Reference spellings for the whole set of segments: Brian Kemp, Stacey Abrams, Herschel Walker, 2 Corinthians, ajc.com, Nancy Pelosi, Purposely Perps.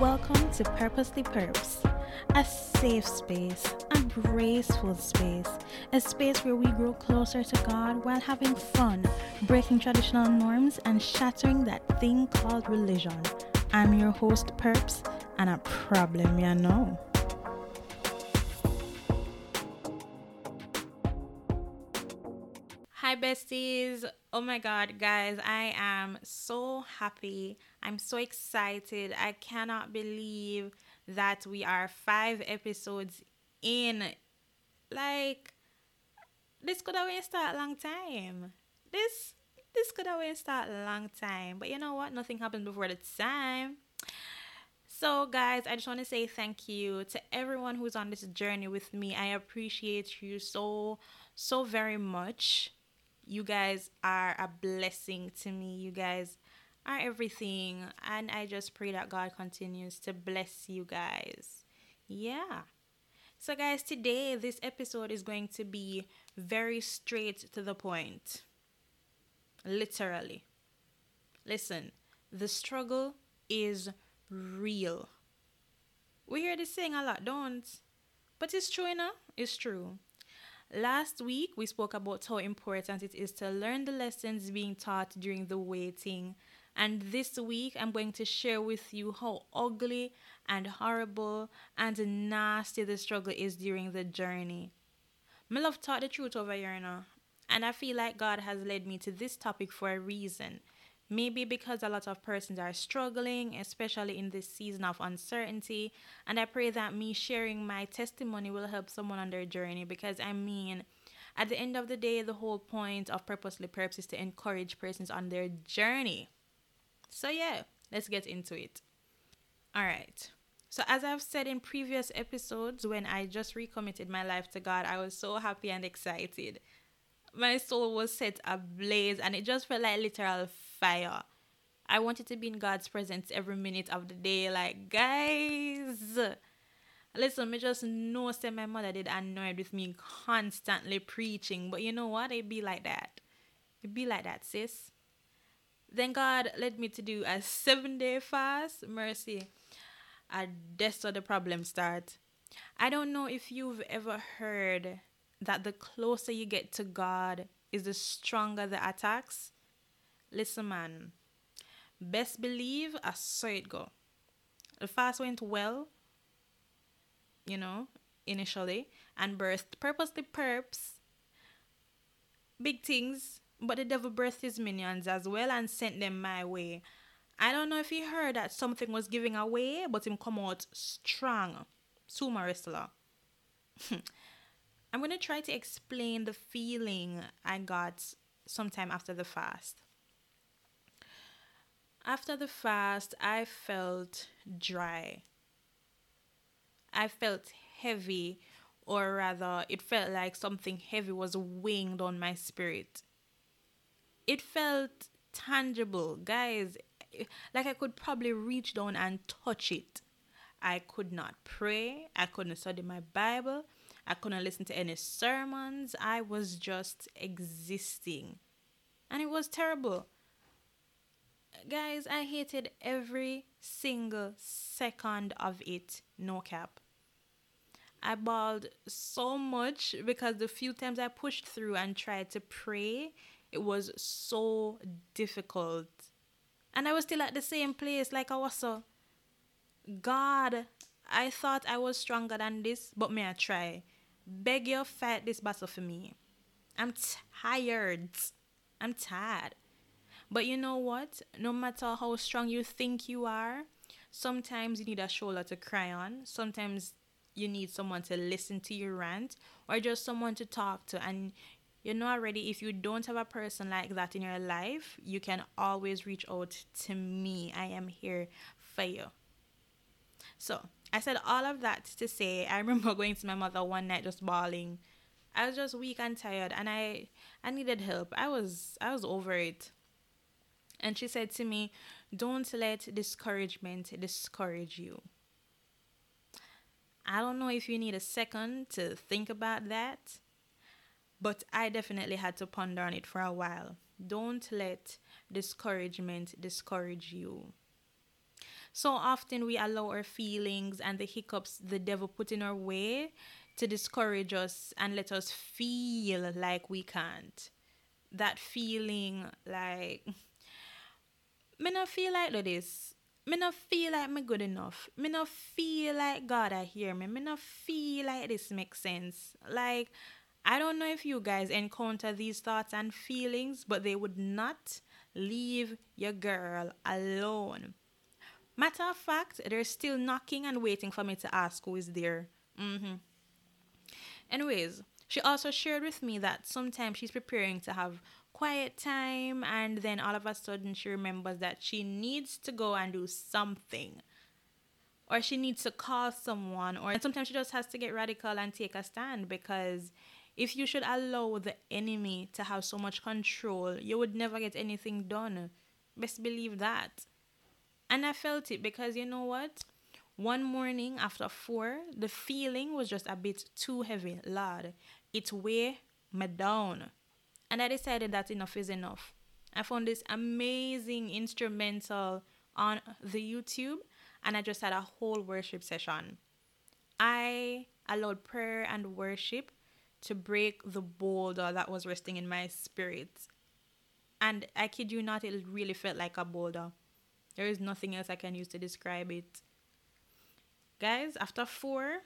Welcome to Purposely Perps, a safe space, a graceful space, a space where we grow closer to God while having fun, breaking traditional norms and shattering that thing called religion. I'm your host, Perps, and a problem you know. Hi besties. Oh my God, guys, I am so happy. I'm so excited. I cannot believe that we are 5 episodes in. Like, this could have been start a long time. This could have been start a long time. But you know what? Nothing happened before the time. So guys, I just want to say thank you to everyone who's on this journey with me. I appreciate you so very much. You guys are a blessing to me. You guys are everything. And I just pray that God continues to bless you guys. Yeah. So guys, today, this episode is going to be very straight to the point. Literally. Listen, the struggle is real. We hear this saying a lot, don't? But it's true, you know? It's true. Last week, we spoke about how important it is to learn the lessons being taught during the waiting. And this week, I'm going to share with you how ugly and horrible and nasty the struggle is during the journey. My love taught the truth over here, you know? And I feel like God has led me to this topic for a reason. Maybe because a lot of persons are struggling, especially in this season of uncertainty. And I pray that me sharing my testimony will help someone on their journey. Because, I mean, at the end of the day, the whole point of Purposely Perps is to encourage persons on their journey. So, yeah, let's get into it. All right. So, as I've said in previous episodes, when I just recommitted my life to God, I was so happy and excited. My soul was set ablaze and it just felt like literal fire. I wanted to be in God's presence every minute of the day. Like, guys, listen, me just know say my mother did annoyed with me constantly preaching. But you know what? It be like that. It be like that, sis. Then God led me to do a 7-day fast. Mercy. And that's where the problem start. I don't know if you've ever heard that the closer you get to God is the stronger the attacks. Listen, man, best believe I saw it go. The fast went well, you know, initially, and birthed Purposely Perps, big things, but the devil birthed his minions as well and sent them my way. I don't know if he heard that something was giving away, but him come out strong, sumo wrestler. I'm going to try to explain the feeling I got sometime after the fast. After the fast, I felt dry. I felt heavy, or rather, it felt like something heavy was weighing on my spirit. It felt tangible, guys, like I could probably reach down and touch it. I could not pray. I couldn't study my Bible. I couldn't listen to any sermons. I was just existing. And it was terrible. Guys, I hated every single second of it. No cap. I bawled so much because the few times I pushed through and tried to pray, it was so difficult. And I was still at the same place like I was so. God, I thought I was stronger than this, but may I try? Beg you, fight this battle for me. I'm tired. But you know what? No matter how strong you think you are, sometimes you need a shoulder to cry on. Sometimes you need someone to listen to your rant or just someone to talk to. And you know already, if you don't have a person like that in your life, you can always reach out to me. I am here for you. So I said all of that to say, I remember going to my mother one night just bawling. I was just weak and tired and I needed help. I was over it. And she said to me, don't let discouragement discourage you. I don't know if you need a second to think about that, but I definitely had to ponder on it for a while. Don't let discouragement discourage you. So often we allow our feelings and the hiccups the devil put in our way to discourage us and let us feel like we can't. That feeling like, me not feel like do this. Me not feel like me good enough. Me not feel like God I hear me. Me not feel like this makes sense. Like, I don't know if you guys encounter these thoughts and feelings, but they would not leave your girl alone. Matter of fact, they're still knocking and waiting for me to ask who is there. Anyways, she also shared with me that sometimes she's preparing to have quiet time, and then all of a sudden she remembers that she needs to go and do something, or she needs to call someone, or sometimes she just has to get radical and take a stand, because if you should allow the enemy to have so much control, you would never get anything done. Best believe that. And I felt it, because you know what? One morning after 4, the feeling was just a bit too heavy, Lord. It weighed me down. And I decided that enough is enough. I found this amazing instrumental on the YouTube, and I just had a whole worship session. I allowed prayer and worship to break the boulder that was resting in my spirit. And I kid you not, it really felt like a boulder. There is nothing else I can use to describe it. Guys, after 4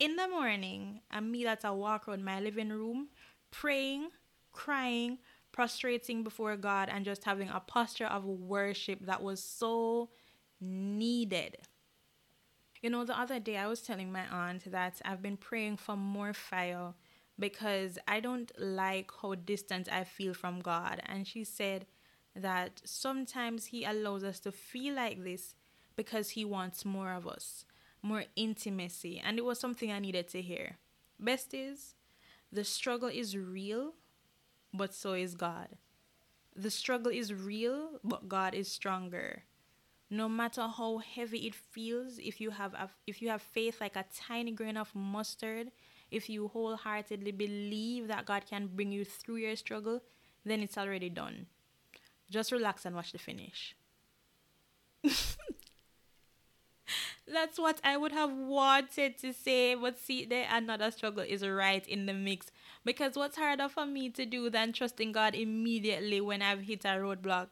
in the morning, I'm me that I walk around my living room, praying, crying, prostrating before God, and just having a posture of worship that was so needed. You know, the other day I was telling my aunt that I've been praying for more fire because I don't like how distant I feel from God. And she said that sometimes he allows us to feel like this because he wants more of us. More intimacy, and it was something I needed to hear. Besties, the struggle is real, but so is God. The struggle is real, but God is stronger. No matter how heavy it feels, if you have faith like a tiny grain of mustard, if you wholeheartedly believe that God can bring you through your struggle, then it's already done. Just relax and watch the finish. That's what I would have wanted to say, but see, there another struggle is right in the mix, because what's harder for me to do than trusting God immediately when I've hit a roadblock?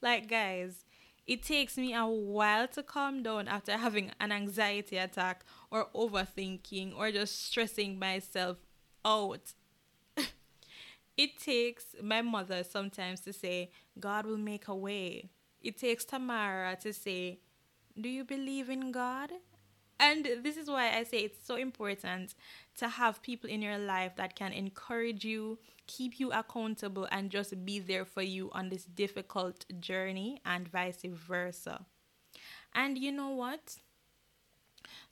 Like, guys, it takes me a while to calm down after having an anxiety attack or overthinking or just stressing myself out. It takes my mother sometimes to say, God will make a way. It takes Tamara to say, do you believe in God? And this is why I say it's so important to have people in your life that can encourage you, keep you accountable, and just be there for you on this difficult journey, and vice versa. And you know what?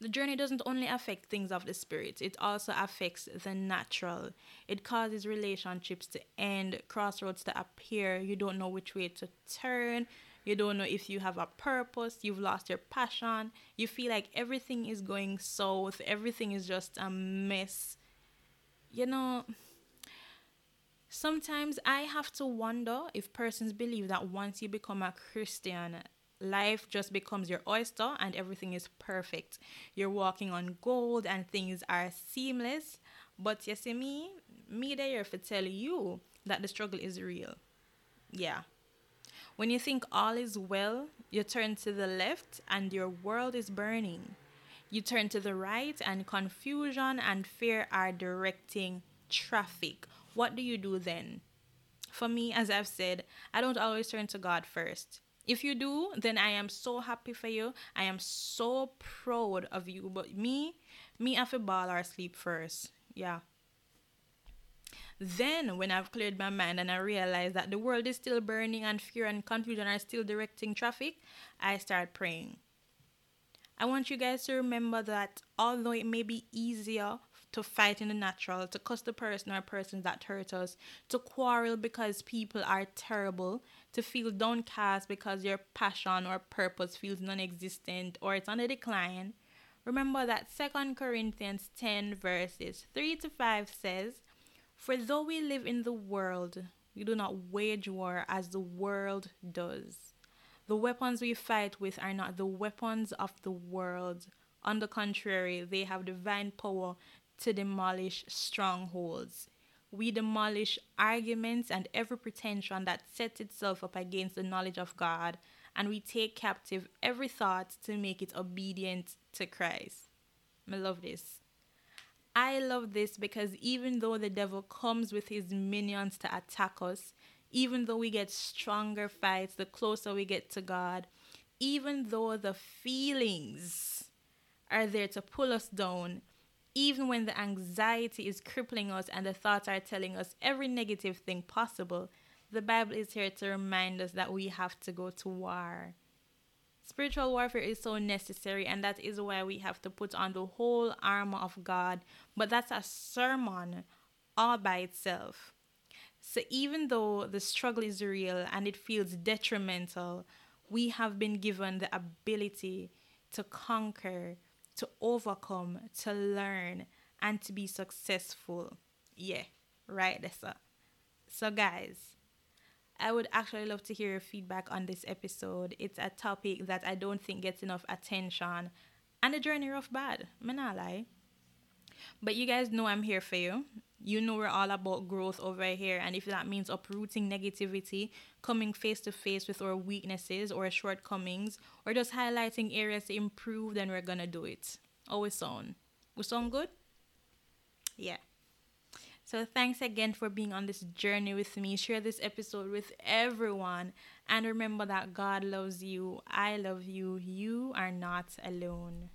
The journey doesn't only affect things of the spirit, it also affects the natural. It causes relationships to end, crossroads to appear, you don't know which way to turn. You don't know if you have a purpose, you've lost your passion, you feel like everything is going south, everything is just a mess. You know, sometimes I have to wonder if persons believe that once you become a Christian, life just becomes your oyster and everything is perfect. You're walking on gold and things are seamless. But you see me there if I tell you that the struggle is real. Yeah. When you think all is well, you turn to the left and your world is burning. You turn to the right and confusion and fear are directing traffic. What do you do then? For me, as I've said, I don't always turn to God first. If you do, then I am so happy for you. I am so proud of you. But me have to ball or sleep first. Yeah. Then, when I've cleared my mind and I realize that the world is still burning and fear and confusion are still directing traffic, I start praying. I want you guys to remember that although it may be easier to fight in the natural, to cuss the person or persons that hurt us, to quarrel because people are terrible, to feel downcast because your passion or purpose feels non-existent or it's on a decline, remember that 2 Corinthians 10 verses 3-5 says, for though we live in the world, You do not wage war as the world does. The weapons we fight with are not the weapons of the world. On the contrary, they have divine power to demolish strongholds. We demolish arguments and every pretension that sets itself up against the knowledge of God, and we take captive every thought to make it obedient to Christ. I love this. I love this because even though the devil comes with his minions to attack us, even though we get stronger fights the closer we get to God, even though the feelings are there to pull us down, even when the anxiety is crippling us and the thoughts are telling us every negative thing possible, the Bible is here to remind us that we have to go to war. Spiritual warfare is so necessary, and that is why we have to put on the whole armor of God. But that's a sermon all by itself. So even though the struggle is real and it feels detrimental, we have been given the ability to conquer, to overcome, to learn, and to be successful. Yeah, right, that's it. So guys, I would actually love to hear your feedback on this episode. It's a topic that I don't think gets enough attention, and the journey rough bad, I'm not lie. But you guys know I'm here for you. You know we're all about growth over here, and if that means uprooting negativity, coming face to face with our weaknesses or shortcomings, or just highlighting areas to improve, then we're gonna do it. Always on. We sound good? Yeah. So thanks again for being on this journey with me. Share this episode with everyone, and remember that God loves you, I love you, you are not alone.